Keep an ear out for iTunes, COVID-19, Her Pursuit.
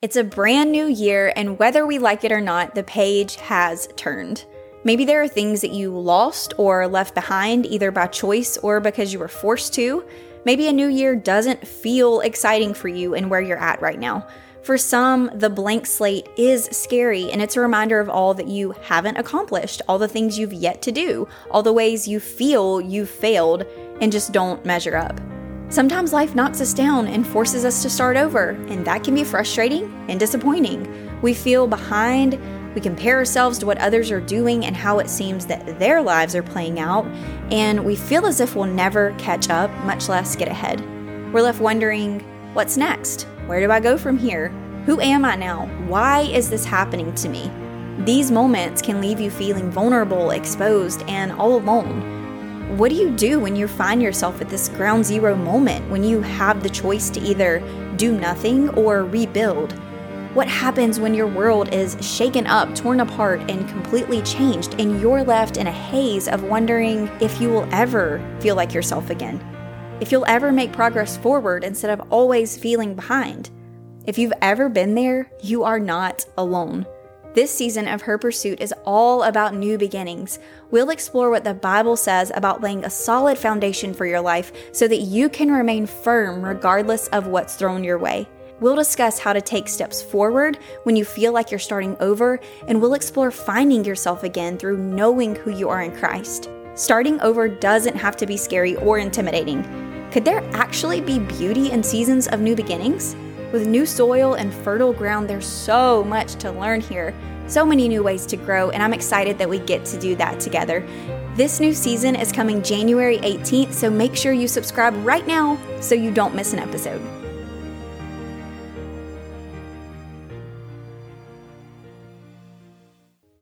It's a brand new year, and whether we like it or not, the page has turned. Maybe there are things that you lost or left behind, either by choice or because you were forced to. Maybe a new year doesn't feel exciting for you and where you're at right now. For some, the blank slate is scary, and it's a reminder of all that you haven't accomplished, all the things you've yet to do, all the ways you feel you've failed and just don't measure up. Sometimes life knocks us down and forces us to start over, and that can be frustrating and disappointing. We feel behind, we compare ourselves to what others are doing and how it seems that their lives are playing out, and we feel as if we'll never catch up, much less get ahead. We're left wondering, what's next? Where do I go from here? Who am I now? Why is this happening to me? These moments can leave you feeling vulnerable, exposed, and all alone. What do you do when you find yourself at this ground zero moment, when you have the choice to either do nothing or rebuild? What happens when your world is shaken up, torn apart, and completely changed, and you're left in a haze of wondering if you will ever feel like yourself again? If you'll ever make progress forward instead of always feeling behind? If you've ever been there, you are not alone. This season of Her Pursuit is all about new beginnings. We'll explore what the Bible says about laying a solid foundation for your life so that you can remain firm regardless of what's thrown your way. We'll discuss how to take steps forward when you feel like you're starting over, and we'll explore finding yourself again through knowing who you are in Christ. Starting over doesn't have to be scary or intimidating. Could there actually be beauty in seasons of new beginnings? With new soil and fertile ground, there's so much to learn here, so many new ways to grow, and I'm excited that we get to do that together. This new season is coming January 18th, so make sure you subscribe right now so you don't miss an episode.